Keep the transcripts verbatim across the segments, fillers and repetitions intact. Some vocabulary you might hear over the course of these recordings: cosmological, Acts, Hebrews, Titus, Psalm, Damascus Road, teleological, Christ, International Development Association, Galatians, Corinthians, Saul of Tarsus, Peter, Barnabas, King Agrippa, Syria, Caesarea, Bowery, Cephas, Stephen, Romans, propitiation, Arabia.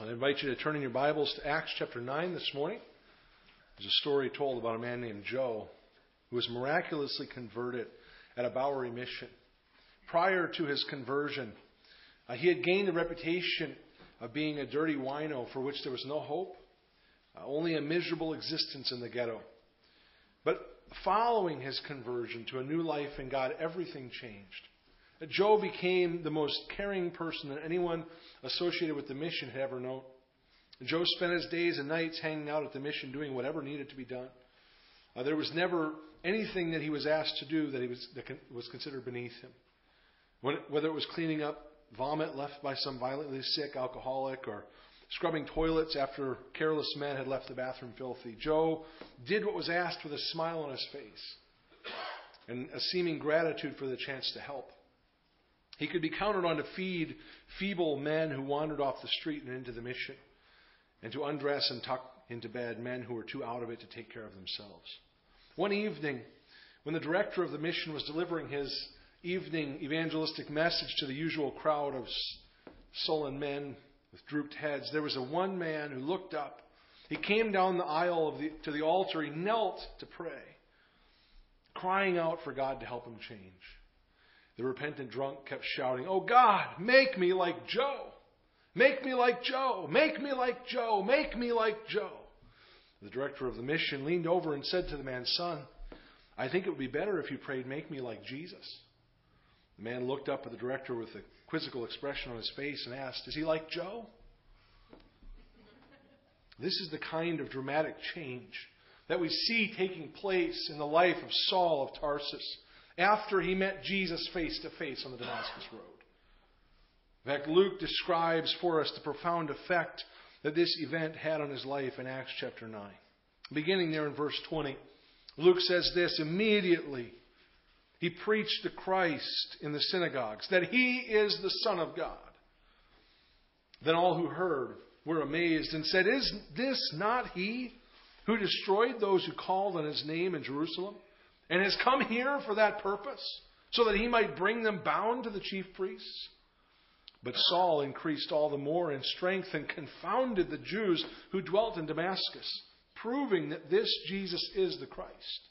I invite you to turn in your Bibles to Acts chapter nine this morning. There's a story told about a man named Joe who was miraculously converted at a Bowery mission. Prior to his conversion, uh, he had gained the reputation of being a dirty wino for which there was no hope, uh, only a miserable existence in the ghetto. But following his conversion to a new life in God, everything changed. Joe became the most caring person that anyone associated with the mission had ever known. Joe spent his days and nights hanging out at the mission doing whatever needed to be done. Uh, there was never anything that he was asked to do that he was that was considered beneath him. When, whether it was cleaning up vomit left by some violently sick alcoholic or scrubbing toilets after careless men had left the bathroom filthy, Joe did what was asked with a smile on his face and a seeming gratitude for the chance to help. He could be counted on to feed feeble men who wandered off the street and into the mission, and to undress and tuck into bed men who were too out of it to take care of themselves. One evening, when the director of the mission was delivering his evening evangelistic message to the usual crowd of sullen men with drooped heads, there was a one man who looked up. He came down the aisle of the, to the altar. He knelt to pray, crying out for God to help him change. The repentant drunk kept shouting, "Oh God, make me like Joe! Make me like Joe! Make me like Joe! Make me like Joe!" The director of the mission leaned over and said to the man, "Son, I think it would be better if you prayed, 'Make me like Jesus.'" The man looked up at the director with a quizzical expression on his face and asked, "Is he like Joe?" This is the kind of dramatic change that we see taking place in the life of Saul of Tarsus, after he met Jesus face to face on the Damascus Road. In fact, Luke describes for us the profound effect that this event had on his life in Acts chapter nine. Beginning there in verse twenty, Luke says this: "Immediately he preached the Christ in the synagogues, that he is the Son of God. Then all who heard were amazed and said, 'Is this not he who destroyed those who called on his name in Jerusalem, and has come here for that purpose, so that he might bring them bound to the chief priests?' But Saul increased all the more in strength and confounded the Jews who dwelt in Damascus, proving that this Jesus is the Christ.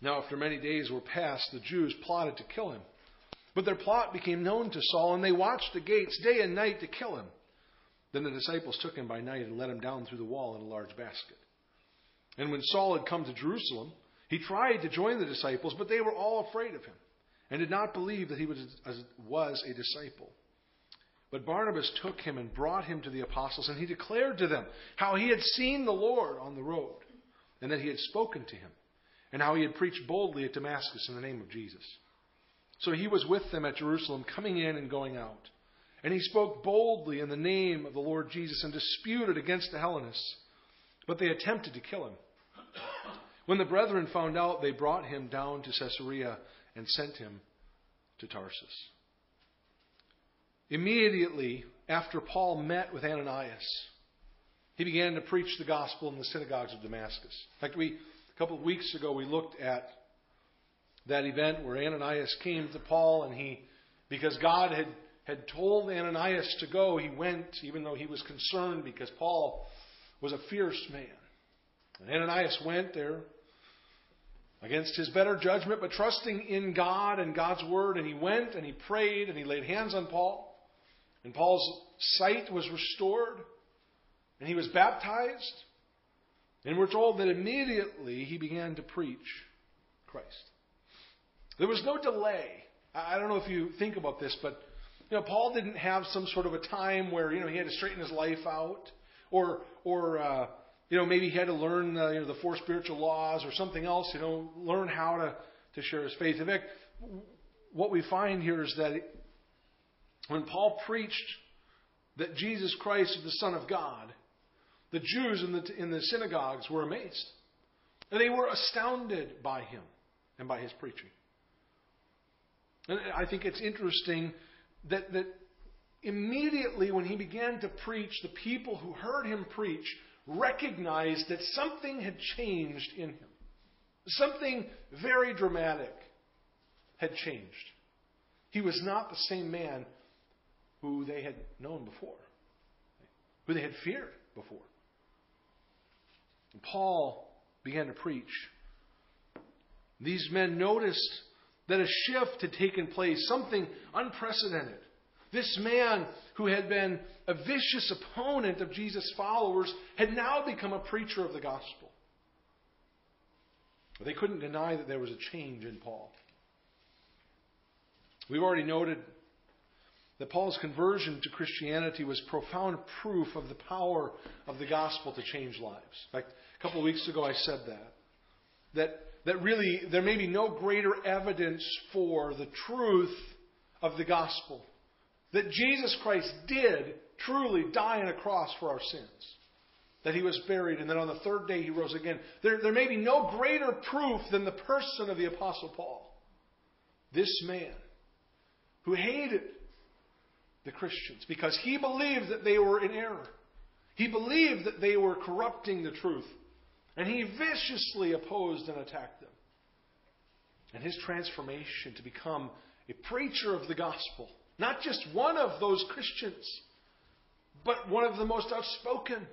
Now, after many days were passed, the Jews plotted to kill him. But their plot became known to Saul, and they watched the gates day and night to kill him. Then the disciples took him by night and let him down through the wall in a large basket. And when Saul had come to Jerusalem, he tried to join the disciples, but they were all afraid of him and did not believe that he was a disciple. But Barnabas took him and brought him to the apostles, and he declared to them how he had seen the Lord on the road, and that he had spoken to him, and how he had preached boldly at Damascus in the name of Jesus. So he was with them at Jerusalem, coming in and going out. And he spoke boldly in the name of the Lord Jesus and disputed against the Hellenists, but they attempted to kill him. When the brethren found out, they brought him down to Caesarea and sent him to Tarsus." Immediately after Paul met with Ananias, he began to preach the gospel in the synagogues of Damascus. In fact, we, a couple of weeks ago, we looked at that event where Ananias came to Paul, and he, because God had, had told Ananias to go, he went, even though he was concerned because Paul was a fierce man. And Ananias went there against his better judgment, but trusting in God and God's word. And he went and he prayed and he laid hands on Paul. And Paul's sight was restored. And he was baptized. And we're told that immediately he began to preach Christ. There was no delay. I don't know if you think about this, but you know, Paul didn't have some sort of a time where you know he had to straighten his life out, or or uh, you know, maybe he had to learn uh, you know, the four spiritual laws or something else, you know, learn how to, to share his faith. In fact, what we find here is that it, when Paul preached that Jesus Christ is the Son of God, the Jews in the, in the synagogues were amazed. They were astounded by him and by his preaching. And I think it's interesting that, that immediately when he began to preach, the people who heard him preach recognized that something had changed in him. Something very dramatic had changed. He was not the same man who they had known before. who they had feared before. And Paul began to preach. These men noticed that a shift had taken place, something unprecedented. This man who had been a vicious opponent of Jesus' followers had now become a preacher of the gospel. But they couldn't deny that there was a change in Paul. We've already noted that Paul's conversion to Christianity was profound proof of the power of the gospel to change lives. In fact, a couple of weeks ago I said that. That that really there may be no greater evidence for the truth of the gospel. That Jesus Christ did truly die on a cross for our sins. That he was buried and then on the third day he rose again. There, there may be no greater proof than the person of the Apostle Paul. This man who hated the Christians because he believed that they were in error. He believed that they were corrupting the truth. And he viciously opposed and attacked them. And his transformation to become a preacher of the gospel, not just one of those Christians, but one of the most outspoken,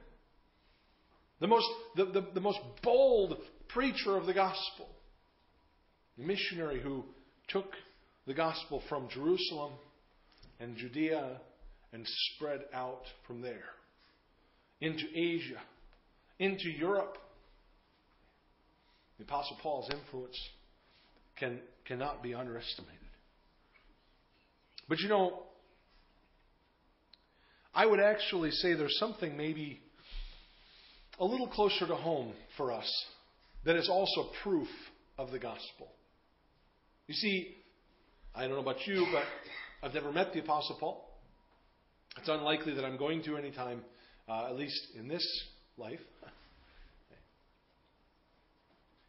the most, the, the, the most bold preacher of the gospel. The missionary who took the gospel from Jerusalem and Judea and spread out from there into Asia, into Europe. The Apostle Paul's influence can cannot be underestimated. But you know, I would actually say there's something maybe a little closer to home for us that is also proof of the gospel. You see, I don't know about you, but I've never met the Apostle Paul. It's unlikely that I'm going to anytime, uh, at least in this life.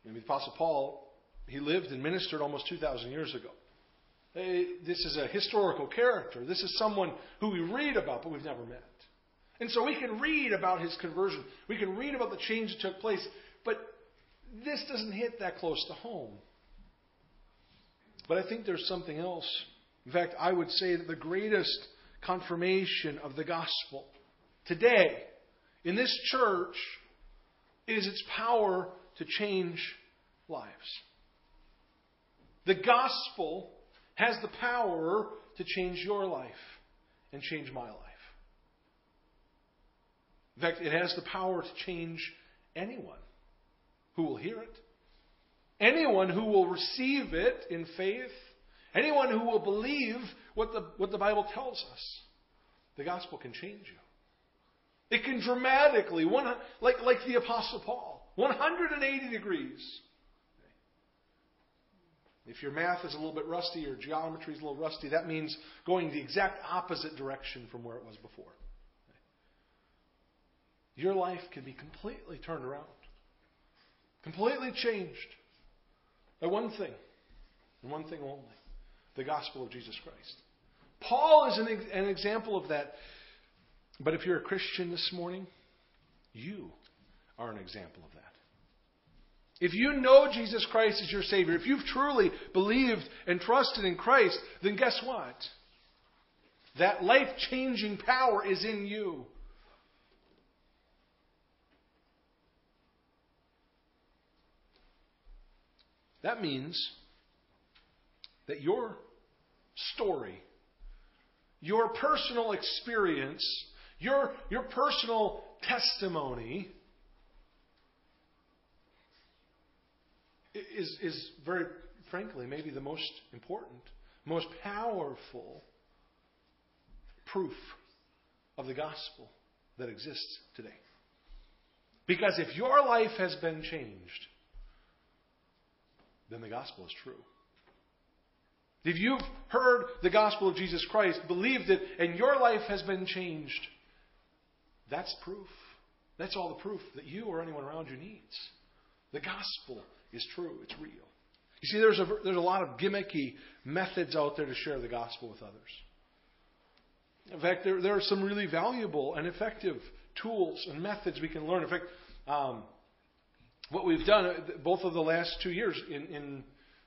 I mean, the Apostle Paul, he lived and ministered almost two thousand years ago. This is a historical character. This is someone who we read about, but we've never met. And so we can read about his conversion. We can read about the change that took place. But this doesn't hit that close to home. But I think there's something else. In fact, I would say that the greatest confirmation of the gospel today in this church is its power to change lives. The gospel has the power to change your life and change my life. In fact, it has the power to change anyone who will hear it, anyone who will receive it in faith, anyone who will believe what the, what the Bible tells us. The gospel can change you. It can dramatically, one, like, like the Apostle Paul, one hundred eighty degrees. If your math is a little bit rusty, your geometry is a little rusty, that means going the exact opposite direction from where it was before. Your life can be completely turned around, completely changed by one thing, and one thing only, the gospel of Jesus Christ. Paul is an, an example of that. But if you're a Christian this morning, you are an example of that. If you know Jesus Christ as your Savior, if you've truly believed and trusted in Christ, then guess what? That life-changing power is in you. That means that your story, your personal experience, your, your personal testimony Is, is very frankly maybe the most important, most powerful proof of the gospel that exists today. Because if your life has been changed, then the gospel is true. If you've heard the gospel of Jesus Christ, believed it, and your life has been changed, that's proof. That's all the proof that you or anyone around you needs. The gospel is true. It's real. You see, there's a, there's a lot of gimmicky methods out there to share the gospel with others. In fact, there, there are some really valuable and effective tools and methods we can learn. In fact, um, what we've done, both of the last two years, in, in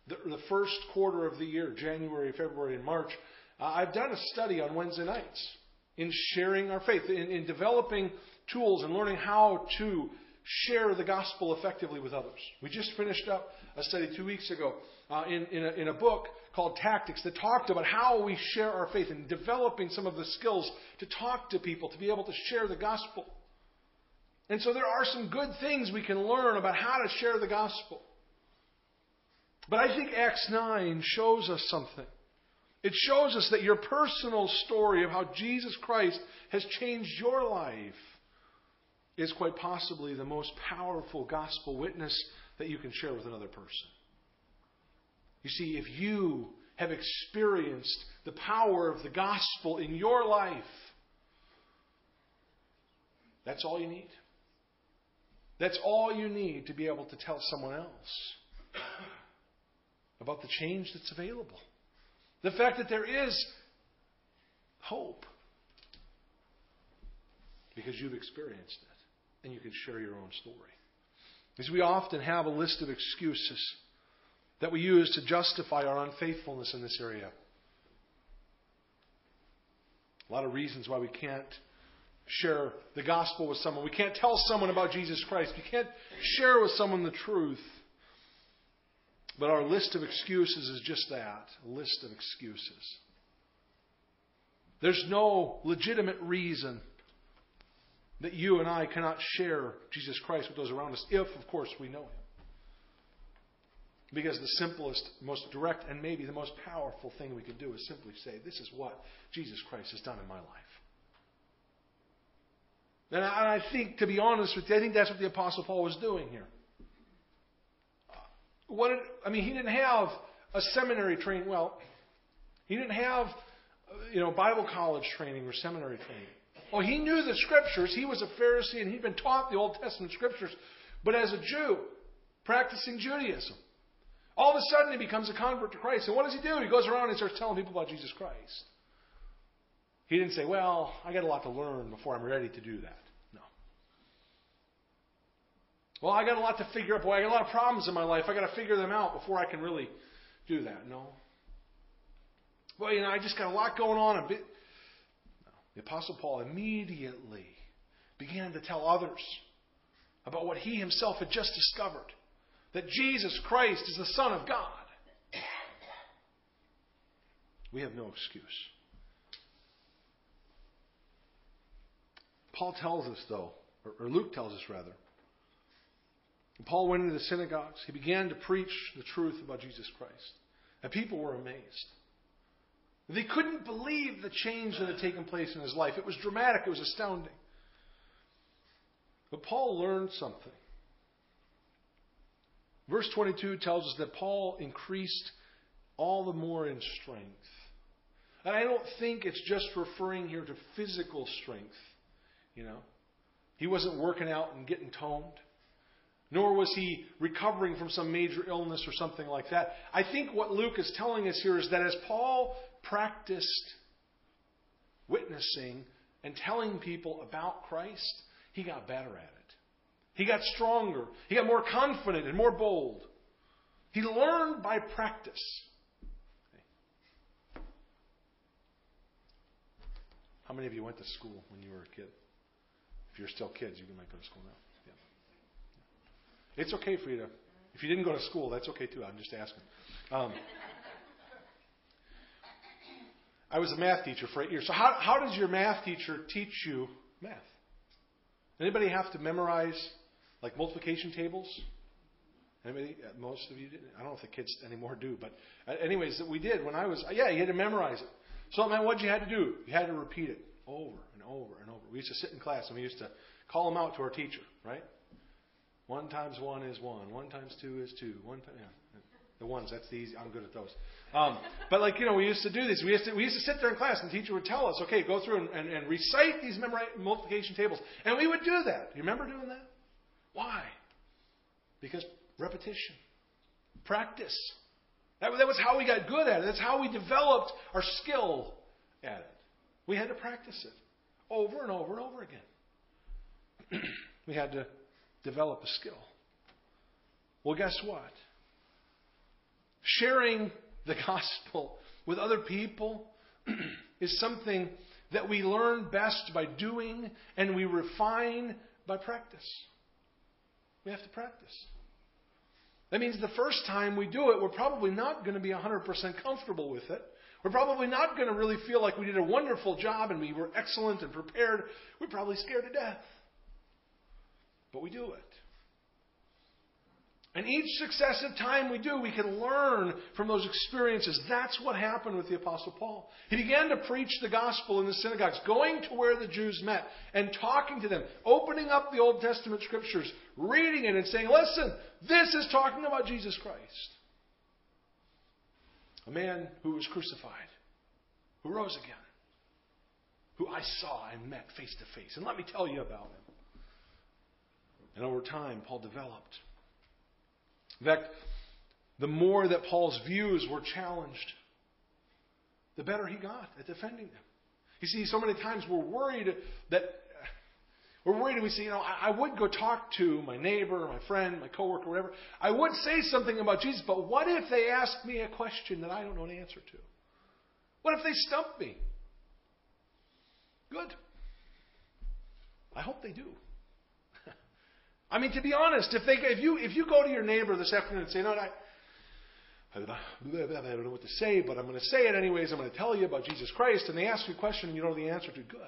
the, the first quarter of the year, January, February, and March, uh, I've done a study on Wednesday nights. in sharing our faith, in, in developing tools and learning how to share the gospel effectively with others. We just finished up a study two weeks ago uh, in, in, a, in a book called Tactics that talked about how we share our faith and developing some of the skills to talk to people, to be able to share the gospel. And so there are some good things we can learn about how to share the gospel. But I think Acts nine shows us something. It shows us that your personal story of how Jesus Christ has changed your life is quite possibly the most powerful gospel witness that you can share with another person. You see, if you have experienced the power of the gospel in your life, that's all you need. That's all you need to be able to tell someone else about the change that's available. The fact that there is hope because you've experienced it and you can share your own story. Because we often have a list of excuses that we use to justify our unfaithfulness in this area. A lot of reasons why we can't share the gospel with someone. We can't tell someone about Jesus Christ. We can't share with someone the truth. But our list of excuses is just that, a list of excuses. There's no legitimate reason that you and I cannot share Jesus Christ with those around us, if, of course, we know Him. Because the simplest, most direct, and maybe the most powerful thing we can do is simply say, this is what Jesus Christ has done in my life. And I think, to be honest with you, I think that's what the Apostle Paul was doing here. What did, I mean, he didn't have a seminary training. Well, he didn't have, you know, Bible college training or seminary training. Well, he knew the Scriptures. He was a Pharisee, and he'd been taught the Old Testament Scriptures. But as a Jew, practicing Judaism, all of a sudden he becomes a convert to Christ. And what does he do? He goes around and starts telling people about Jesus Christ. He didn't say, well, I got a lot to learn before I'm ready to do that. Well, I got a lot to figure out. Boy, I got a lot of problems in my life. I got to figure them out before I can really do that. No. Well, you know, I just got a lot going on. A bit. No. The Apostle Paul immediately began to tell others about what he himself had just discovered, that Jesus Christ is the Son of God. We have no excuse. Paul tells us, though, or, or Luke tells us, rather, and Paul went into the synagogues. He began to preach the truth about Jesus Christ. And people were amazed. They couldn't believe the change that had taken place in his life. It was dramatic. It was astounding. But Paul learned something. Verse twenty-two tells us that Paul increased all the more in strength. And I don't think it's just referring here to physical strength. You know, he wasn't working out and getting toned. Nor was he recovering from some major illness or something like that. I think what Luke is telling us here is that as Paul practiced witnessing and telling people about Christ, he got better at it. He got stronger. He got more confident and more bold. He learned by practice. How many of you went to school when you were a kid? If you're still kids, you might go to school now. It's okay for you to, if you didn't go to school, that's okay too. I'm just asking. Um, I was a math teacher for eight years. So how, how does your math teacher teach you math? Anybody have to memorize like multiplication tables? Anybody? Most of you didn't. I don't know if the kids anymore do, but anyways, we did when I was, yeah, you had to memorize it. So man, what you had to do? You had to repeat it over and over and over. We used to sit in class and we used to call them out to our teacher, right? One times one is one. One times two is two. One time, yeah. The ones, that's the easy. I'm good at those. Um, but like, you know, we used to do this. We used to, we used to sit there in class and the teacher would tell us, okay, go through and, and, and recite these memori- multiplication tables. And we would do that. You remember doing that? Why? Because repetition. Practice. That, that was how we got good at it. That's how we developed our skill at it. We had to practice it over and over and over again. We had to develop a skill. Well, guess what? Sharing the gospel with other people is something that we learn best by doing and we refine by practice. We have to practice. That means the first time we do it, we're probably not going to be one hundred percent comfortable with it. We're probably not going to really feel like we did a wonderful job and we were excellent and prepared. We're probably scared to death. But we do it. And each successive time we do, we can learn from those experiences. That's what happened with the Apostle Paul. He began to preach the gospel in the synagogues, going to where the Jews met and talking to them, opening up the Old Testament scriptures, reading it and saying, listen, this is talking about Jesus Christ. A man who was crucified, who rose again, who I saw and met face to face. And let me tell you about him. And over time, Paul developed. In fact, the more that Paul's views were challenged, the better he got at defending them. You see, so many times we're worried that we're worried and we say, you know, I would go talk to my neighbor, my friend, my coworker, whatever. I would say something about Jesus, but what if they asked me a question that I don't know an answer to? What if they stump me? Good. I hope they do. I mean, to be honest, if they, if you, if you go to your neighbor this afternoon and say, no, I, I don't know what to say, but I'm going to say it anyways. I'm going to tell you about Jesus Christ. And they ask you a question and you don't know the answer to. Good.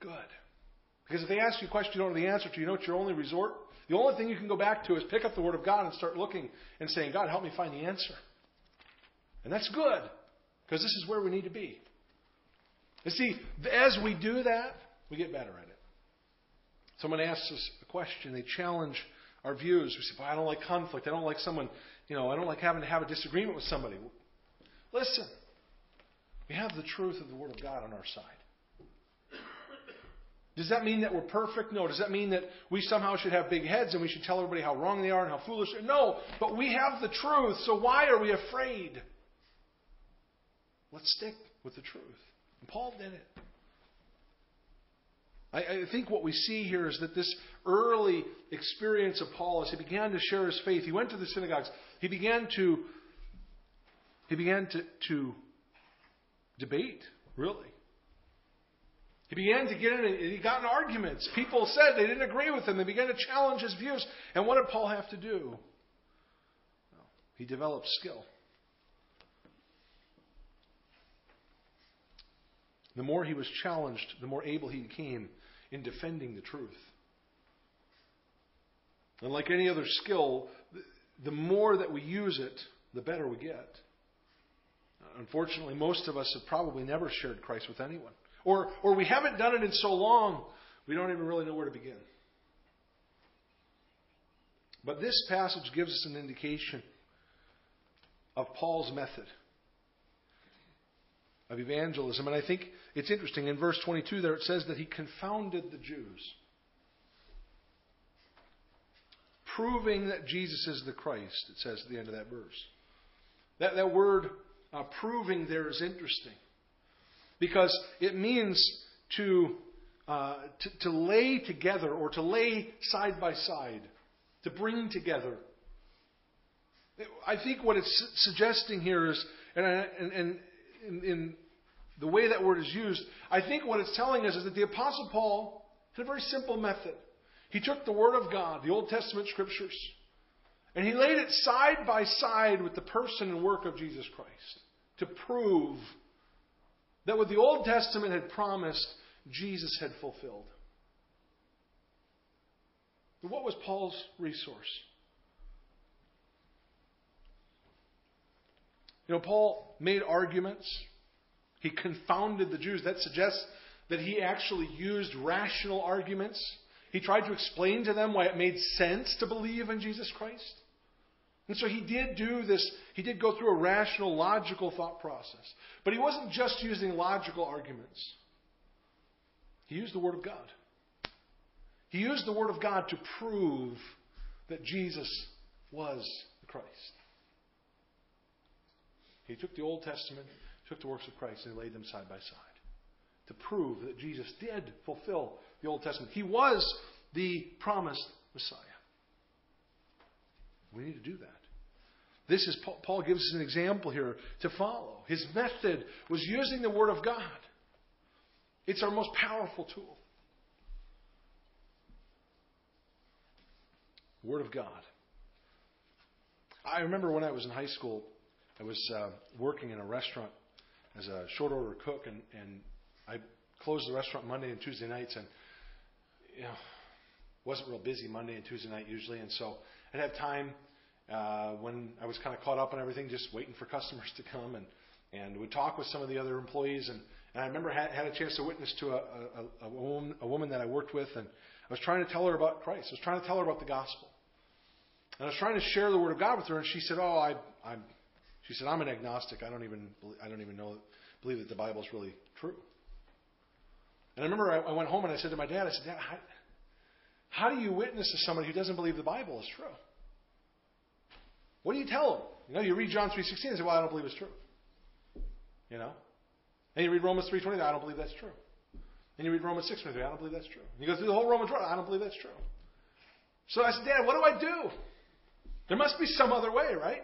Good. Because if they ask you a question you don't know the answer to, you know it's your only resort? The only thing you can go back to is pick up the Word of God and start looking and saying, God, help me find the answer. And that's good. Because this is where we need to be. You see, as we do that, we get better at it. Someone asks us a question. They challenge our views. We say, well, I don't like conflict. I don't like someone, you know, I don't like having to have a disagreement with somebody. Listen, we have the truth of the Word of God on our side. Does that mean that we're perfect? No. Does that mean that we somehow should have big heads and we should tell everybody how wrong they are and how foolish they are? No, but we have the truth, so why are we afraid? Let's stick with the truth. And Paul did it. I think what we see here is that this early experience of Paul, as he began to share his faith, he went to the synagogues, he began to he began to, to debate, really. He began to get in, he got in arguments. People said they didn't agree with him. They began to challenge his views. And what did Paul have to do? Well, he developed skill. The more he was challenged, the more able he became in defending the truth. And like any other skill, the more that we use it, the better we get. Unfortunately, most of us have probably never shared Christ with anyone. Or, or we haven't done it in so long, we don't even really know where to begin. But this passage gives us an indication of Paul's method of evangelism. And I think it's interesting. In verse twenty-two there, it says that he confounded the Jews, proving that Jesus is the Christ, it says at the end of that verse. That, that word uh, proving there is interesting because it means to, uh, to, to lay together or to lay side by side, to bring together. I think what it's suggesting here is, and, and, and In, in the way that word is used, I think what it's telling us is that the Apostle Paul had a very simple method. He took the Word of God, the Old Testament scriptures, and he laid it side by side with the person and work of Jesus Christ to prove that what the Old Testament had promised, Jesus had fulfilled. But what was Paul's resource? You know, Paul made arguments. He confounded the Jews. That suggests that he actually used rational arguments. He tried to explain to them why it made sense to believe in Jesus Christ. And so he did do this. He did go through a rational, logical thought process. But he wasn't just using logical arguments. He used the Word of God. He used the Word of God to prove that Jesus was the Christ. He took the Old Testament, took the works of Christ, and he laid them side by side to prove that Jesus did fulfill the Old Testament. He was the promised Messiah. We need to do that. This is Paul gives us an example here to follow. His method was using the Word of God It's our most powerful tool. Word of God. I remember when I was in high school, I was uh, working in a restaurant as a short order cook, and, and I closed the restaurant Monday and Tuesday nights, and you know, wasn't real busy Monday and Tuesday night usually, and so I'd have time uh, when I was kind of caught up on everything, just waiting for customers to come, and and would talk with some of the other employees, and, and I remember had had a chance to witness to a, a, a, woman, a woman that I worked with, and I was trying to tell her about Christ. I was trying to tell her about the gospel. And I was trying to share the Word of God with her, and she said, "Oh, I, I'm," she said, "I'm an agnostic. I don't even, I don't even know, believe that the Bible is really true." And I remember I, I went home and I said to my dad, I said, "Dad, how, how do you witness to somebody who doesn't believe the Bible is true? What do you tell them? You know, you read John three sixteen and say, 'Well, I don't believe it's true.' You know, and you read Romans three twenty, I don't believe that's true. And you read Romans six twenty-three, I don't believe that's true. And you go through the whole Romans Road, I don't believe that's true." So I said, "Dad, what do I do? There must be some other way, right?"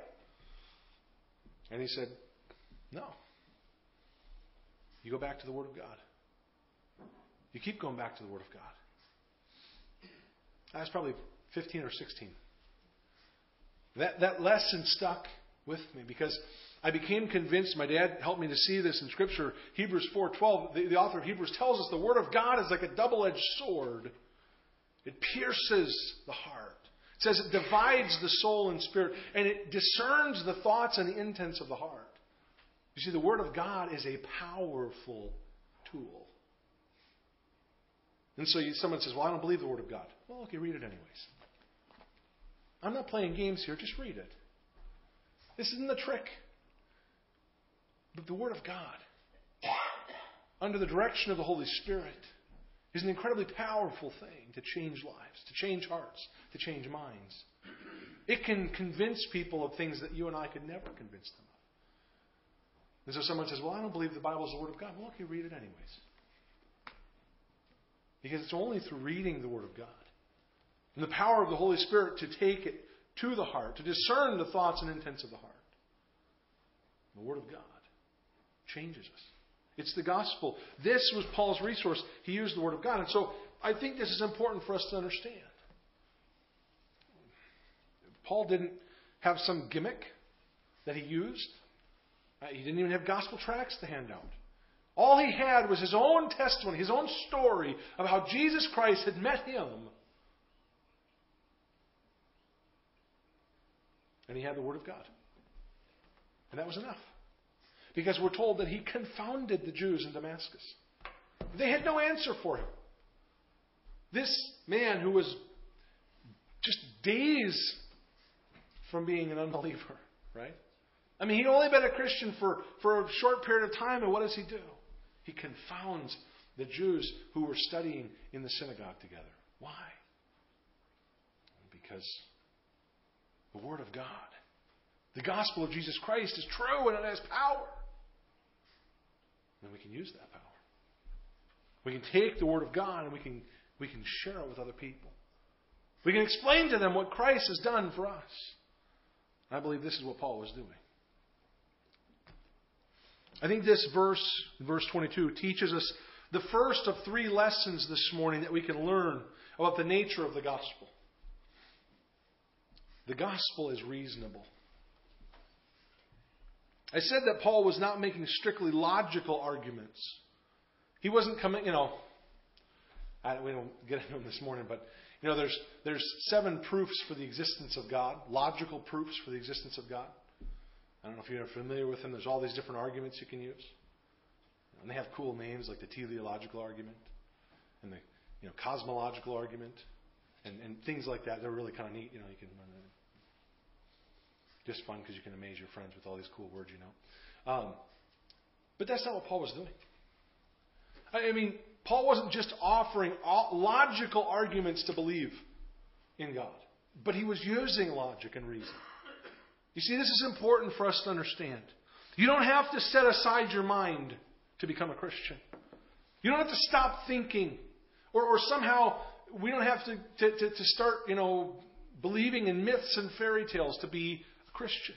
And he said, "No. You go back to the Word of God. You keep going back to the Word of God." I was probably fifteen or sixteen. That that lesson stuck with me because I became convinced. My dad helped me to see this in Scripture. Hebrews four twelve, the, the author of Hebrews tells us the Word of God is like a double-edged sword. It pierces the heart. It says it divides the soul and spirit, and it discerns the thoughts and the intents of the heart. You see, the Word of God is a powerful tool. And so you, someone says, "Well, I don't believe the Word of God." Well, okay, read it anyways. I'm not playing games here. Just read it. This isn't the trick. But the Word of God, under the direction of the Holy Spirit, is an incredibly powerful thing to change lives, to change hearts, to change minds. It can convince people of things that you and I could never convince them of. And so someone says, "Well, I don't believe the Bible is the Word of God." Well, okay, read it anyways. Because it's only through reading the Word of God and the power of the Holy Spirit to take it to the heart, to discern the thoughts and intents of the heart. The Word of God changes us. It's the gospel. This was Paul's resource. He used the Word of God. And so I think this is important for us to understand. Paul didn't have some gimmick that he used. He didn't even have gospel tracts to hand out. All he had was his own testimony, his own story of how Jesus Christ had met him. And he had the Word of God. And that was enough. Because we're told that he confounded the Jews in Damascus. They had no answer for him. This man who was just days from being an unbeliever, right? I mean, he'd only been a Christian for, for a short period of time, and what does he do? He confounds the Jews who were studying in the synagogue together. Why? Because the Word of God, the gospel of Jesus Christ, is true and it has power. And we can use that power. We can take the Word of God and we can, we can share it with other people. We can explain to them what Christ has done for us. And I believe this is what Paul was doing. I think this verse, verse twenty-two, teaches us the first of three lessons this morning that we can learn about the nature of the gospel. The gospel is reasonable. I said that Paul was not making strictly logical arguments. He wasn't coming, you know, I, we don't get into them this morning, but, you know, there's there's seven proofs for the existence of God, logical proofs for the existence of God. I don't know if you're familiar with them. There's all these different arguments you can use. And they have cool names like the teleological argument and the, you know, cosmological argument and, and things like that. They're really kind of neat. You know, you can run that. Just fun because you can amaze your friends with all these cool words, you know. Um, but that's not what Paul was doing. I mean, Paul wasn't just offering logical arguments to believe in God, but he was using logic and reason. You see, this is important for us to understand. You don't have to set aside your mind to become a Christian. You don't have to stop thinking, or, or somehow we don't have to, to, to, to start, you know, believing in myths and fairy tales to be Christian.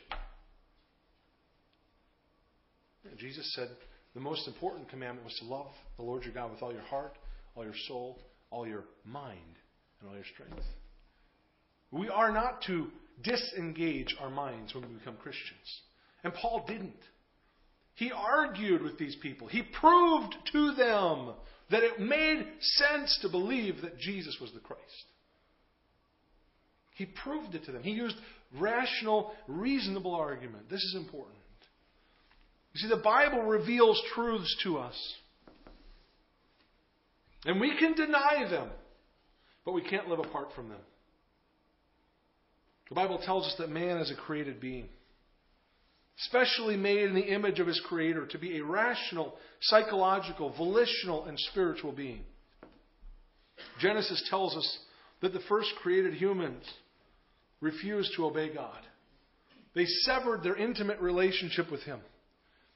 Jesus said, The most important commandment was to love the Lord your God with all your heart, all your soul, all your mind, and all your strength. We are not to disengage our minds when we become Christians. And Paul didn't. He argued with these people. He proved to them that it made sense to believe that Jesus was the Christ. He proved it to them. He used rational, reasonable argument. This is important. You see, the Bible reveals truths to us. And we can deny them, but we can't live apart from them. The Bible tells us that man is a created being, specially made in the image of his Creator to be a rational, psychological, volitional, and spiritual being. Genesis tells us that the first created humans refused to obey God. They severed their intimate relationship with Him.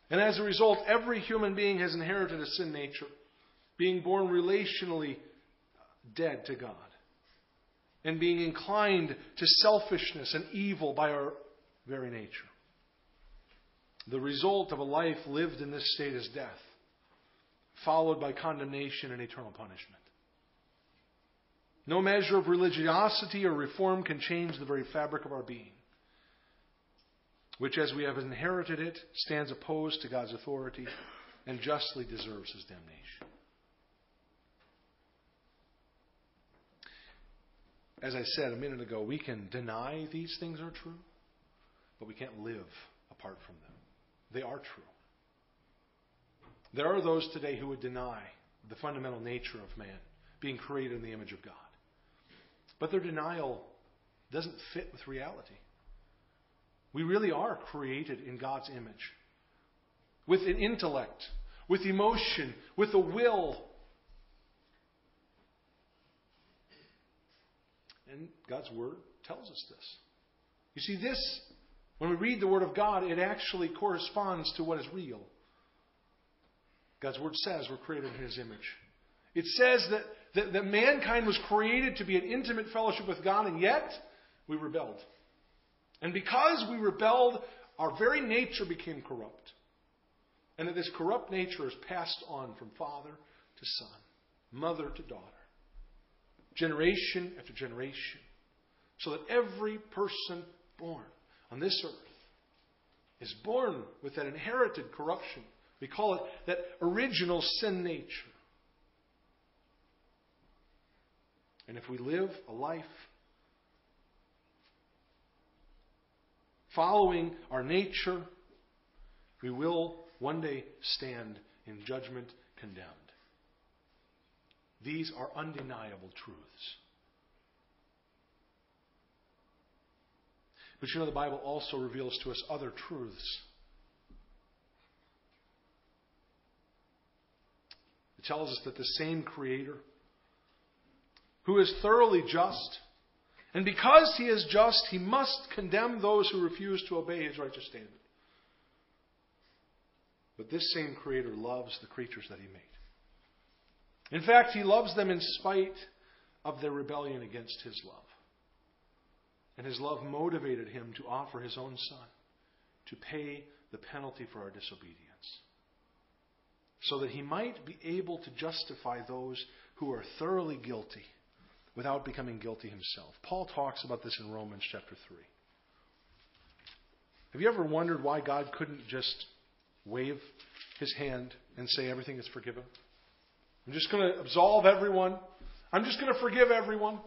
And as a result, every human being has inherited a sin nature, being born relationally dead to God, and being inclined to selfishness and evil by our very nature. The result of a life lived in this state is death, followed by condemnation and eternal punishment. No measure of religiosity or reform can change the very fabric of our being, which, as we have inherited it, stands opposed to God's authority and justly deserves His damnation. As I said a minute ago, we can deny these things are true, but we can't live apart from them. They are true. There are those today who would deny the fundamental nature of man being created in the image of God. But their denial doesn't fit with reality. We really are created in God's image, with an intellect, with emotion, with a will. And God's Word tells us this. You see, this, when we read the Word of God, it actually corresponds to what is real. God's Word says we're created in His image. It says that, that, that mankind was created to be an intimate fellowship with God, and yet we rebelled. And because we rebelled, our very nature became corrupt. And that this corrupt nature is passed on from father to son, mother to daughter, generation after generation, so that every person born on this earth is born with that inherited corruption. We call it that original sin nature. And if we live a life following our nature, we will one day stand in judgment condemned. These are undeniable truths. But you know, the Bible also reveals to us other truths. It tells us that the same Creator, who is thoroughly just, and because He is just, He must condemn those who refuse to obey His righteous standard. But this same Creator loves the creatures that He made. In fact, He loves them in spite of their rebellion against His love. And His love motivated Him to offer His own Son to pay the penalty for our disobedience, so that He might be able to justify those who are thoroughly guilty without becoming guilty Himself. Paul talks about this in Romans chapter three. Have you ever wondered why God couldn't just wave His hand and say everything is forgiven? I'm just going to absolve everyone. I'm just going to forgive everyone.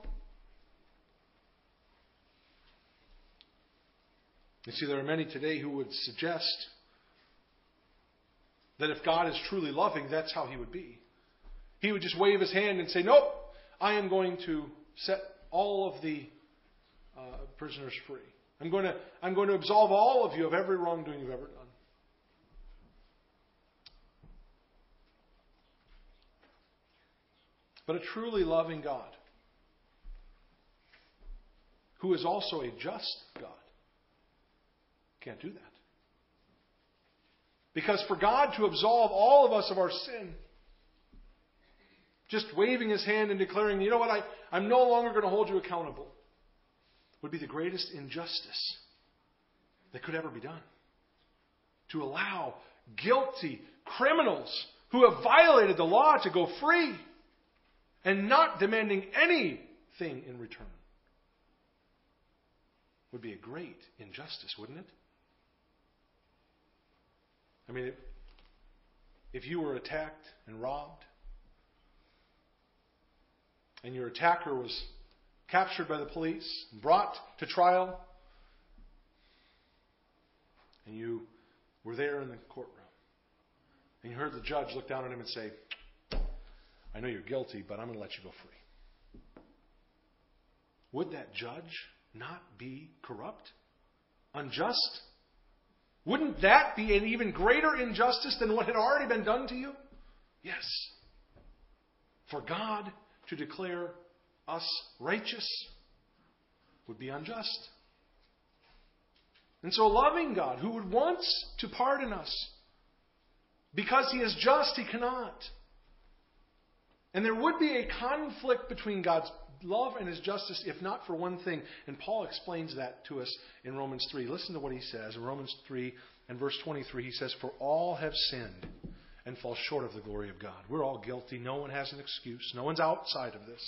You see, there are many today who would suggest that if God is truly loving, that's how He would be. He would just wave His hand and say, nope, I am going to set all of the uh, prisoners free. I'm going to, I'm going to absolve all of you of every wrongdoing you've ever done. But a truly loving God, who is also a just God, can't do that. Because for God to absolve all of us of our sin, just waving His hand and declaring, you know what, I, I'm no longer going to hold you accountable, would be the greatest injustice that could ever be done. To allow guilty criminals who have violated the law to go free and not demanding anything in return would be a great injustice, wouldn't it? I mean, if, if you were attacked and robbed, and your attacker was captured by the police and brought to trial, and you were there in the courtroom, and you heard the judge look down at him and say, I know you're guilty, but I'm going to let you go free. Would that judge not be corrupt? Unjust? Wouldn't that be an even greater injustice than what had already been done to you? Yes. For God to declare us righteous would be unjust. And so a loving God who would want to pardon us, because He is just, He cannot. And there would be a conflict between God's love and His justice, if not for one thing. And Paul explains that to us in Romans three. Listen to what he says. In Romans three and verse twenty-three, he says, For all have sinned and fall short of the glory of God. We're all guilty. No one has an excuse. No one's outside of this.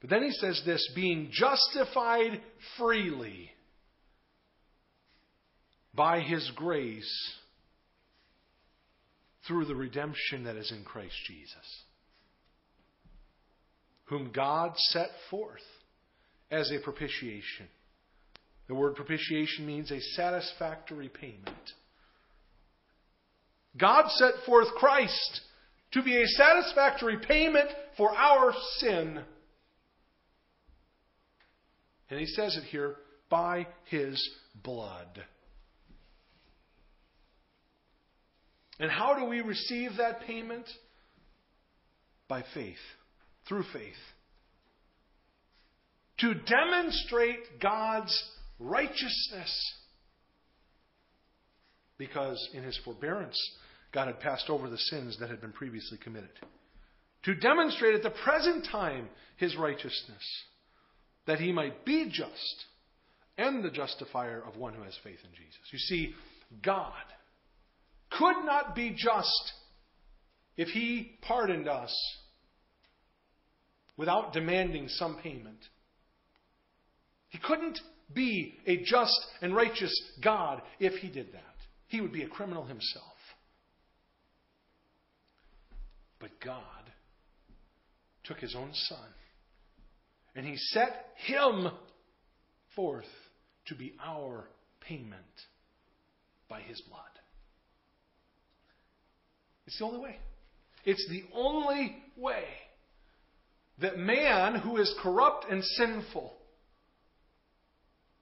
But then he says this, being justified freely by His grace through the redemption that is in Christ Jesus, whom God set forth as a propitiation. The word propitiation means a satisfactory payment. God set forth Christ to be a satisfactory payment for our sin. And he says it here, by His blood. And how do we receive that payment? By faith. Through faith. To demonstrate God's righteousness. Because in His forbearance, God had passed over the sins that had been previously committed. To demonstrate at the present time His righteousness, that He might be just and the justifier of one who has faith in Jesus. You see, God could not be just if He pardoned us without demanding some payment. He couldn't be a just and righteous God if He did that. He would be a criminal Himself. But God took His own Son and He set Him forth to be our payment by His blood. It's the only way. It's the only way that man who is corrupt and sinful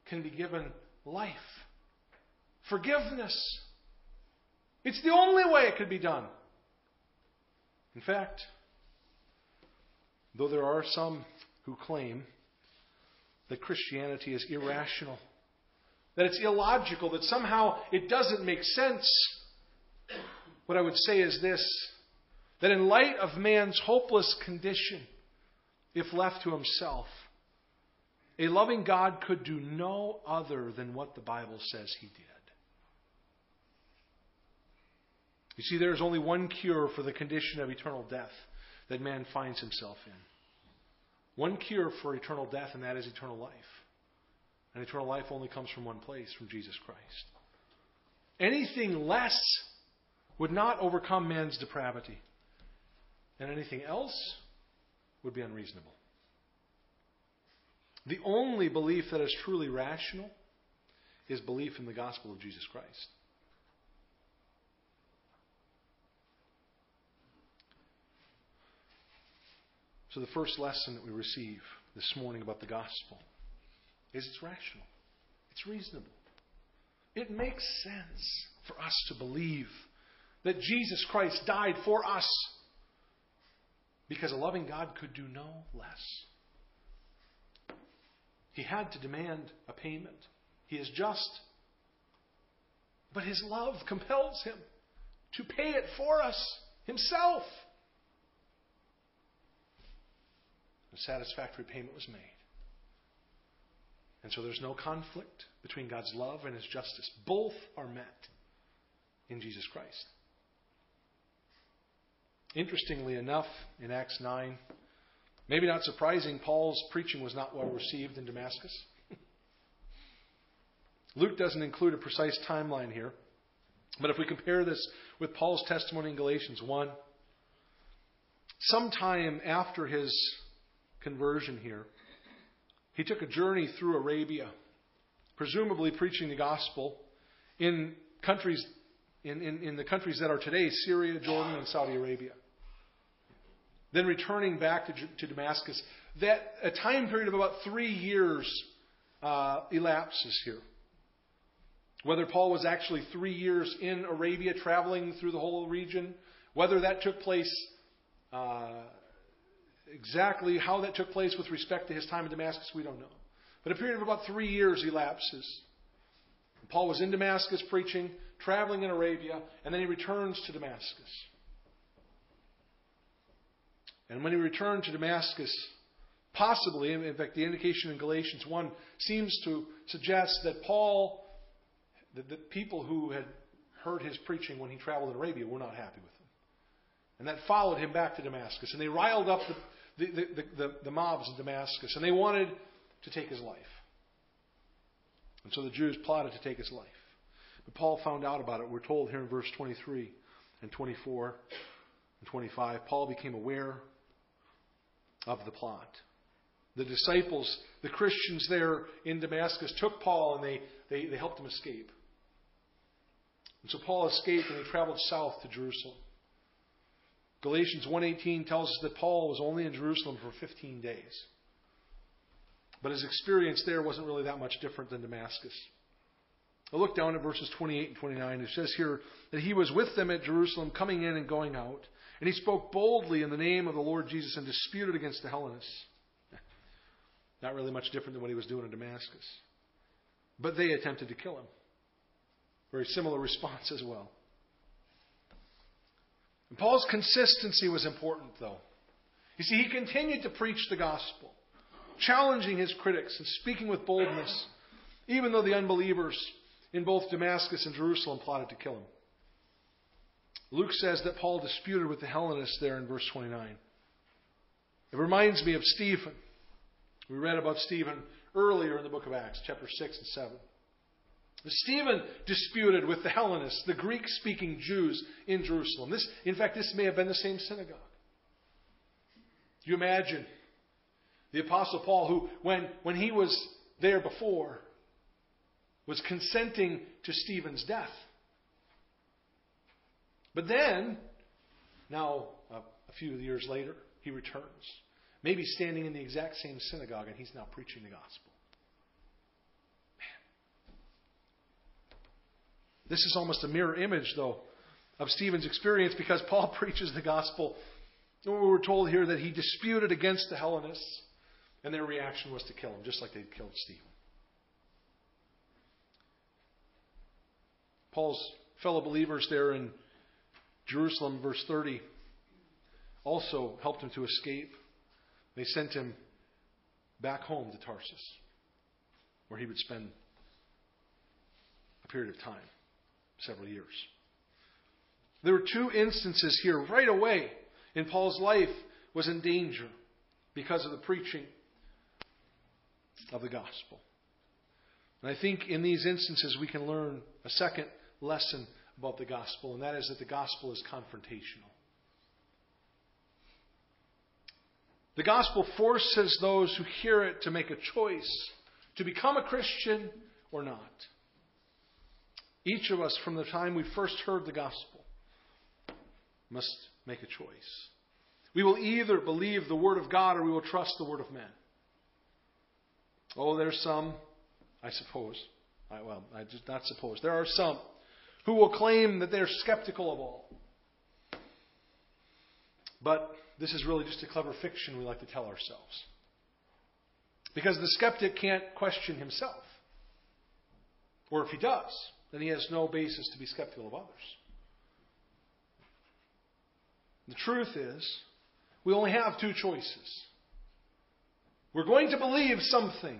can be given life, forgiveness. It's the only way it could be done. In fact, though there are some who claim that Christianity is irrational, that it's illogical, that somehow it doesn't make sense, what I would say is this, that in light of man's hopeless condition, if left to himself, a loving God could do no other than what the Bible says He did. You see, there is only one cure for the condition of eternal death that man finds himself in. One cure for eternal death, and that is eternal life. And eternal life only comes from one place, from Jesus Christ. Anything less would not overcome man's depravity. And anything else would be unreasonable. The only belief that is truly rational is belief in the gospel of Jesus Christ. So the first lesson that we receive this morning about the gospel is it's rational. It's reasonable. It makes sense for us to believe that Jesus Christ died for us, because a loving God could do no less. He had to demand a payment. He is just. But His love compels Him to pay it for us Himself. A satisfactory payment was made. And so there's no conflict between God's love and His justice. Both are met. in Jesus Christ. Interestingly enough, in Acts nine, maybe not surprising, Paul's preaching was not well received in Damascus. Luke doesn't include a precise timeline here, but if we compare this with Paul's testimony in Galatians one, sometime after his conversion here, he took a journey through Arabia, presumably preaching the gospel in countries in, in, in the countries that are today Syria, Jordan, and Saudi Arabia. Then returning back to, to Damascus, that a time period of about three years uh, elapses here. Whether Paul was actually three years in Arabia traveling through the whole region, whether that took place, uh, exactly how that took place with respect to his time in Damascus, we don't know. But a period of about three years elapses. Paul was in Damascus preaching, traveling in Arabia, and then he returns to Damascus. And when he returned to Damascus, possibly, in fact, the indication in Galatians one seems to suggest that Paul, that the people who had heard his preaching when he traveled in Arabia were not happy with him. And that followed him back to Damascus. And they riled up the, the, the, the, the mobs in Damascus. And they wanted to take his life. And so the Jews plotted to take his life. But Paul found out about it. We're told here in verse twenty-three and twenty-four and twenty-five, Paul became aware of the plot. The disciples, the Christians there in Damascus, took Paul and they, they, they helped him escape. And so Paul escaped and he traveled south to Jerusalem. Galatians one eighteen tells us that Paul was only in Jerusalem for fifteen days. But his experience there wasn't really that much different than Damascus. I look down at verses twenty-eight and twenty-nine. It says here that he was with them at Jerusalem, coming in and going out. And he spoke boldly in the name of the Lord Jesus and disputed against the Hellenists. Not really much different than what he was doing in Damascus. But they attempted to kill him. Very similar response as well. And Paul's consistency was important, though. You see, he continued to preach the gospel, challenging his critics and speaking with boldness, even though the unbelievers in both Damascus and Jerusalem plotted to kill him. Luke says that Paul disputed with the Hellenists there in verse twenty-nine. It reminds me of Stephen. We read about Stephen earlier in the book of Acts, chapter six and seven. Stephen disputed with the Hellenists, the Greek-speaking Jews in Jerusalem. This, in fact, this may have been the same synagogue. You imagine the Apostle Paul, who, when, when he was there before, was consenting to Stephen's death. But then, now uh, a few years later, he returns. Maybe standing in the exact same synagogue, and he's now preaching the gospel. Man. This is almost a mirror image, though, of Stephen's experience, because Paul preaches the gospel. We're told here that he disputed against the Hellenists, and their reaction was to kill him, just like they'd killed Stephen. Paul's fellow believers there in Jerusalem, verse thirty, also helped him to escape. They sent him back home to Tarsus, where he would spend a period of time, several years. There were two instances here right away, and Paul's life was in danger because of the preaching of the gospel. And I think in these instances we can learn a second lesson about the gospel, and that is that the gospel is confrontational. The gospel forces those who hear it to make a choice to become a Christian or not. Each of us, from the time we first heard the gospel, must make a choice. We will either believe the word of God or we will trust the word of man. Oh, there's some, I suppose, I, well, I just not suppose, there are some who will claim that they're skeptical of all. But this is really just a clever fiction we like to tell ourselves. Because the skeptic can't question himself. Or if he does, then he has no basis to be skeptical of others. The truth is, we only have two choices. We're going to believe something.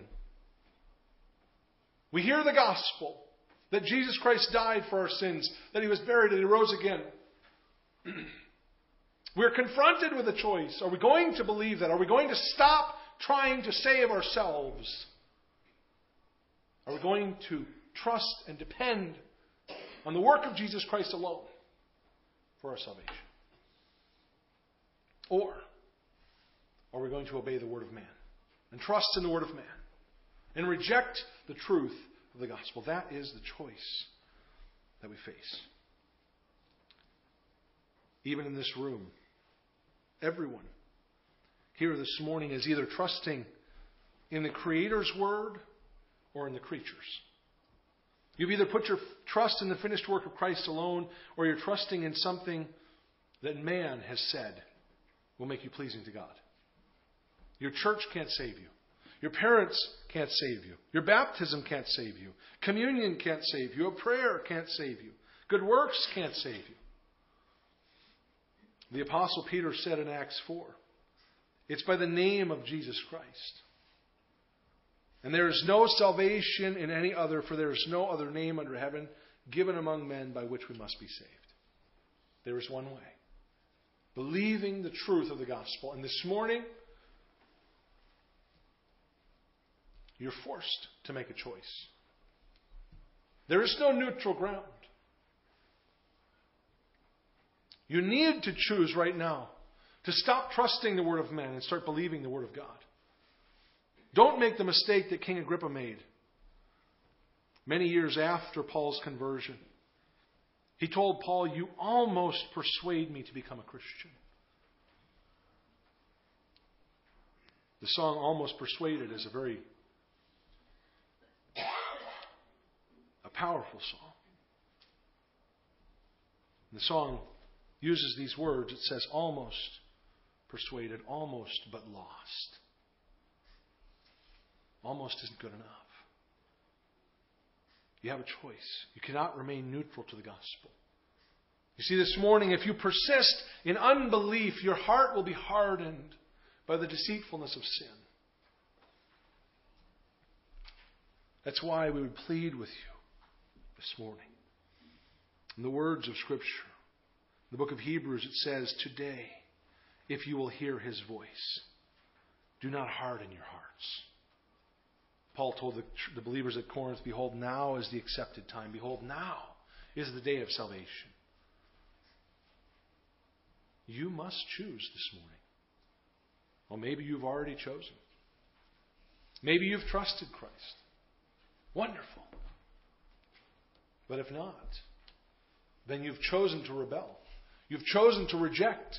We hear the gospel, That Jesus Christ died for our sins. That he was buried and he rose again. We're confronted with a choice. Are we going to believe that? Are we going to stop trying to save ourselves? Are we going to trust and depend on the work of Jesus Christ alone for our salvation? Or are we going to obey the word of man and trust in the word of man and reject the truth of the gospel? That is the choice that we face. Even in this room, everyone here this morning is either trusting in the Creator's word or in the creature's. You've either put your trust in the finished work of Christ alone, or you're trusting in something that man has said will make you pleasing to God. Your church can't save you. Your parents can't save you. Your baptism can't save you. Communion can't save you. A prayer can't save you. Good works can't save you. The Apostle Peter said in Acts four, it's by the name of Jesus Christ. And there is no salvation in any other, for there is no other name under heaven given among men by which we must be saved. There is one way. Believing the truth of the gospel. And this morning, you're forced to make a choice. There is no neutral ground. You need to choose right now to stop trusting the word of man and start believing the word of God. Don't make the mistake that King Agrippa made many years after Paul's conversion. He told Paul, you almost persuade me to become a Christian. The song Almost Persuaded is a very a powerful song. And the song uses these words. It says, almost persuaded, almost but lost. Almost isn't good enough. You have a choice. You cannot remain neutral to the gospel. You see, this morning, if you persist in unbelief, your heart will be hardened by the deceitfulness of sin. That's why we would plead with you this morning. In the words of Scripture, in the book of Hebrews, it says, today, if you will hear his voice, do not harden your hearts. Paul told the, the believers at Corinth, behold, now is the accepted time. Behold, now is the day of salvation. You must choose this morning. Well, maybe you've already chosen. Maybe you've trusted Christ. Wonderful. But if not, then you've chosen to rebel. You've chosen to reject.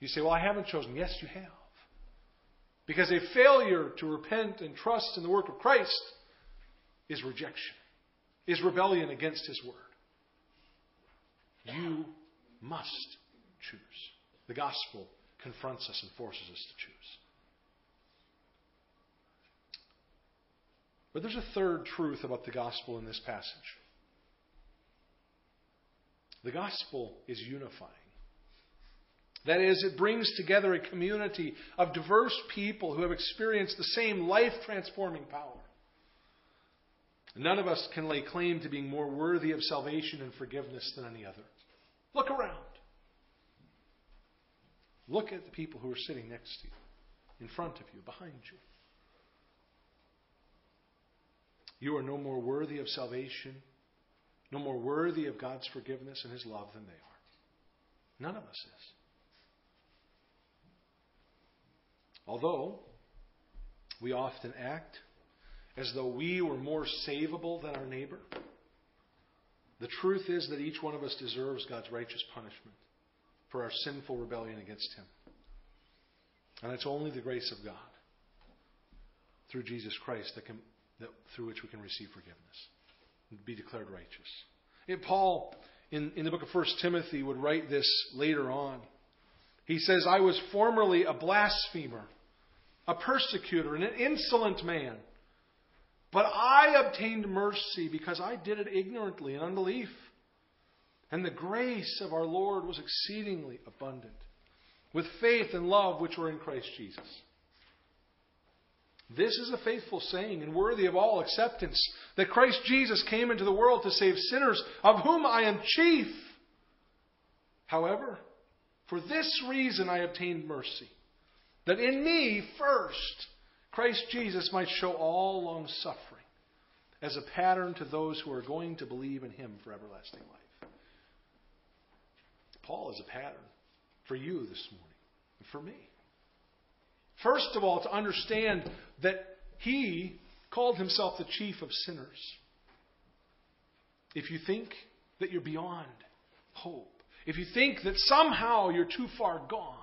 You say, well, I haven't chosen. Yes, you have. Because a failure to repent and trust in the work of Christ is rejection, is rebellion against his word. You must choose. The gospel confronts us and forces us to choose. But there's a third truth about the gospel in this passage. The gospel is unifying. That is, it brings together a community of diverse people who have experienced the same life-transforming power. None of us can lay claim to being more worthy of salvation and forgiveness than any other. Look around. Look at the people who are sitting next to you, in front of you, behind you. You are no more worthy of salvation, no more worthy of God's forgiveness and his love than they are. None of us is. Although we often act as though we were more savable than our neighbor, the truth is that each one of us deserves God's righteous punishment for our sinful rebellion against him. And it's only the grace of God through Jesus Christ that can, that, through which we can receive forgiveness and be declared righteous. And Paul, in, in the book of First Timothy, would write this later on. He says, I was formerly a blasphemer, a persecutor, and an insolent man. But I obtained mercy because I did it ignorantly in unbelief. And the grace of our Lord was exceedingly abundant, with faith and love which were in Christ Jesus. This is a faithful saying and worthy of all acceptance, that Christ Jesus came into the world to save sinners, of whom I am chief. However, for this reason I obtained mercy, that in me first Christ Jesus might show all long-suffering as a pattern to those who are going to believe in him for everlasting life. Paul is a pattern for you this morning and for me. First of all, to understand that he called himself the chief of sinners. If you think that you're beyond hope, if you think that somehow you're too far gone,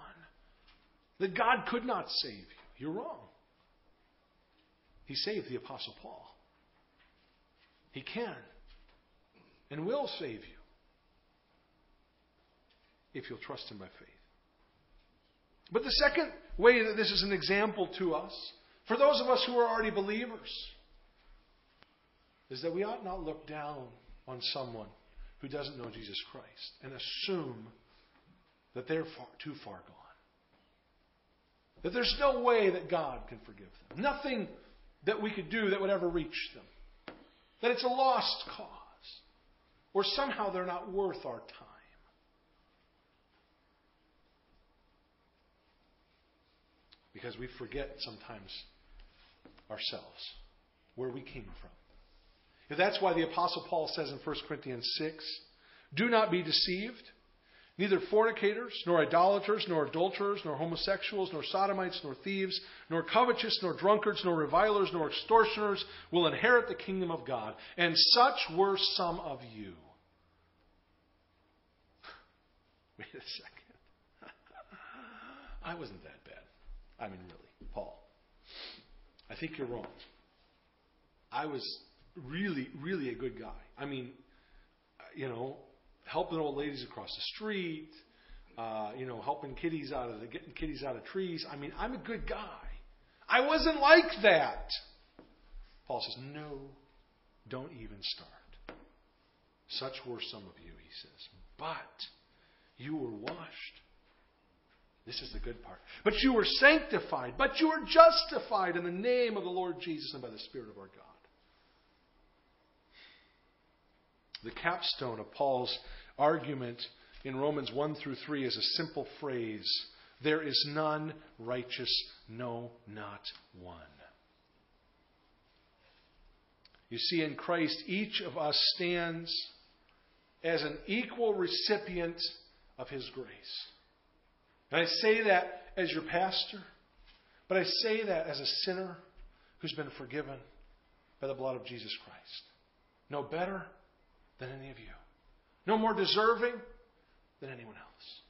that God could not save you, you're wrong. He saved the Apostle Paul. He can and will save you if you'll trust him by faith. But the second way that this is an example to us, for those of us who are already believers, is that we ought not look down on someone who doesn't know Jesus Christ and assume that they're far, too far gone. That there's no way that God can forgive them. Nothing that we could do that would ever reach them. That it's a lost cause. Or somehow they're not worth our time. Because we forget sometimes ourselves, where we came from. And that's why the Apostle Paul says in First Corinthians six, do not be deceived. Neither fornicators, nor idolaters, nor adulterers, nor homosexuals, nor sodomites, nor thieves, nor covetous, nor drunkards, nor revilers, nor extortioners will inherit the kingdom of God. And such were some of you. Wait a second. I wasn't that bad. I mean, really, Paul. I think you're wrong. I was really, really a good guy. I mean, you know, helping old ladies across the street, uh, you know, helping kitties out of the getting kitties out of trees. I mean, I'm a good guy. I wasn't like that. Paul says, no, don't even start. Such were some of you, he says, but you were washed. This is the good part. But you were sanctified, but you were justified in the name of the Lord Jesus and by the Spirit of our God. The capstone of Paul's argument in Romans one through three is a simple phrase. There is none righteous, no, not one. You see, in Christ, each of us stands as an equal recipient of his grace. And I say that as your pastor, but I say that as a sinner who's been forgiven by the blood of Jesus Christ. No better than any of you. No more deserving than anyone else.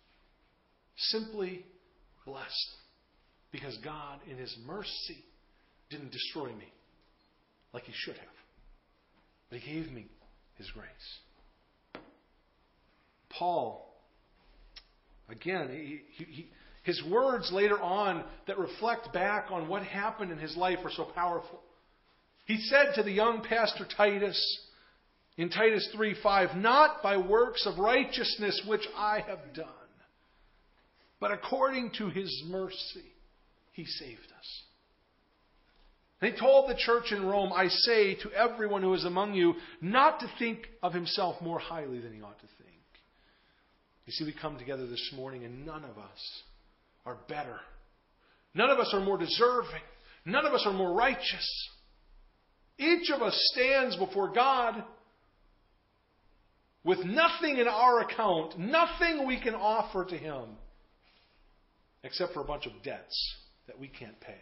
Simply blessed because God in his mercy didn't destroy me like he should have. But he gave me his grace. Paul Again, he, he, he, his words later on that reflect back on what happened in his life are so powerful. He said to the young pastor Titus in Titus three five, not by works of righteousness which I have done, but according to his mercy, he saved us. And he told the church in Rome, I say to everyone who is among you, not to think of himself more highly than he ought to think. You see, we come together this morning and none of us are better. None of us are more deserving. None of us are more righteous. Each of us stands before God with nothing in our account, nothing we can offer to him except for a bunch of debts that we can't pay.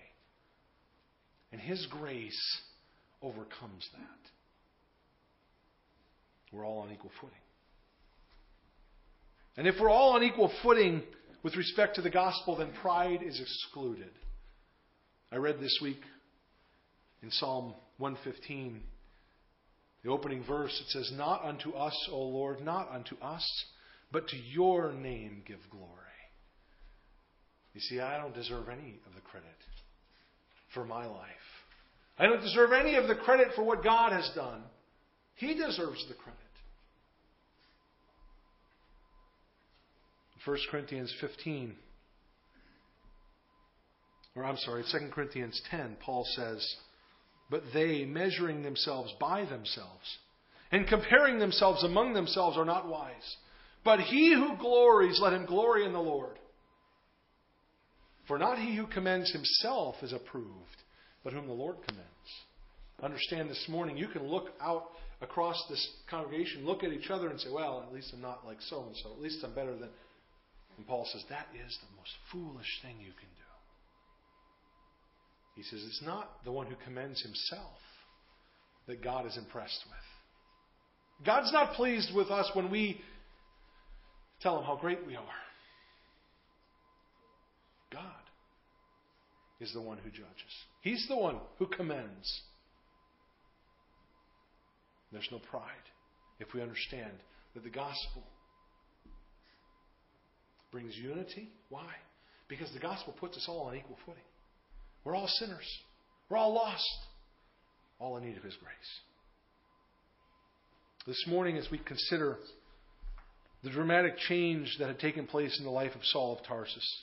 And his grace overcomes that. We're all on equal footing. And if we're all on equal footing with respect to the gospel, then pride is excluded. I read this week in Psalm one fifteen, the opening verse, it says, not unto us, O Lord, not unto us, but to your name give glory. You see, I don't deserve any of the credit for my life. I don't deserve any of the credit for what God has done. He deserves the credit. First Corinthians fifteen, or I'm sorry, Second Corinthians ten, Paul says, but they, measuring themselves by themselves and comparing themselves among themselves, are not wise. But he who glories, let him glory in the Lord. For not he who commends himself is approved, but whom the Lord commends. Understand this morning, you can look out across this congregation, look at each other and say, well, at least I'm not like so-and-so. At least I'm better than... And Paul says, that is the most foolish thing you can do. He says, it's not the one who commends himself that God is impressed with. God's not pleased with us when we tell him how great we are. God is the one who judges. He's the one who commends. There's no pride if we understand that the gospel brings unity. Why? Because the gospel puts us all on equal footing. We're all sinners. We're all lost. All in need of His grace. This morning, as we consider the dramatic change that had taken place in the life of Saul of Tarsus,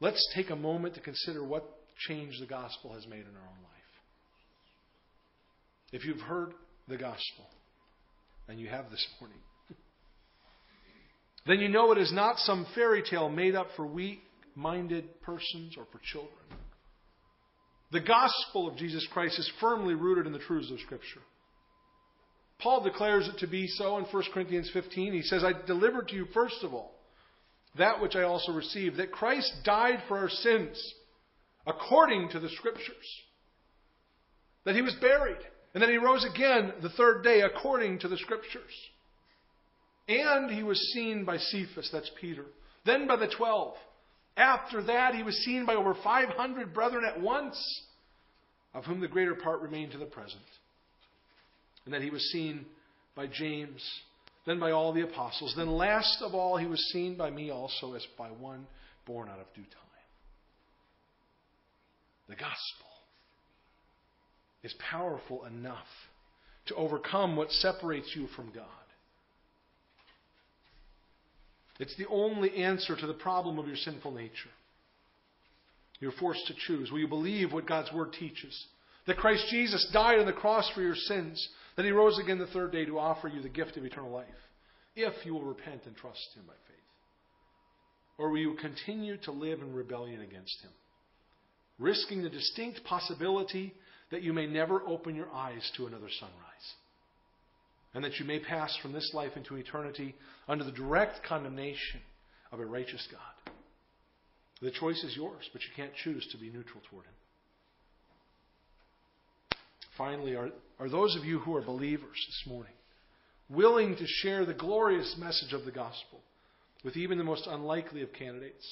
let's take a moment to consider what change the gospel has made in our own life. If you've heard the gospel, and you have this morning, then you know it is not some fairy tale made up for weak-minded persons or for children. The gospel of Jesus Christ is firmly rooted in the truths of Scripture. Paul declares it to be so in First Corinthians fifteen. He says, I delivered to you first of all that which I also received, that Christ died for our sins according to the Scriptures, that He was buried, and that He rose again the third day according to the Scriptures. And He was seen by Cephas, that's Peter, then by the twelve. After that, He was seen by over five hundred brethren at once, of whom the greater part remain to the present. And then He was seen by James, then by all the apostles. Then last of all, He was seen by me also as by one born out of due time. The gospel is powerful enough to overcome what separates you from God. It's the only answer to the problem of your sinful nature. You're forced to choose. Will you believe what God's Word teaches? That Christ Jesus died on the cross for your sins, that He rose again the third day to offer you the gift of eternal life, if you will repent and trust Him by faith. Or will you continue to live in rebellion against Him, risking the distinct possibility that you may never open your eyes to another sunrise? And that you may pass from this life into eternity under the direct condemnation of a righteous God. The choice is yours, but you can't choose to be neutral toward Him. Finally, are, are those of you who are believers this morning willing to share the glorious message of the gospel with even the most unlikely of candidates,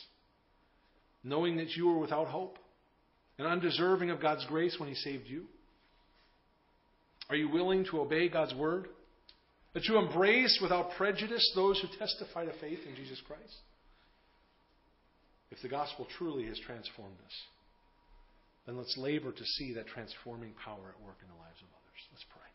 knowing that you were without hope and undeserving of God's grace when He saved you? Are you willing to obey God's Word? That you embrace without prejudice those who testify to faith in Jesus Christ? If the gospel truly has transformed us, then let's labor to see that transforming power at work in the lives of others. Let's pray.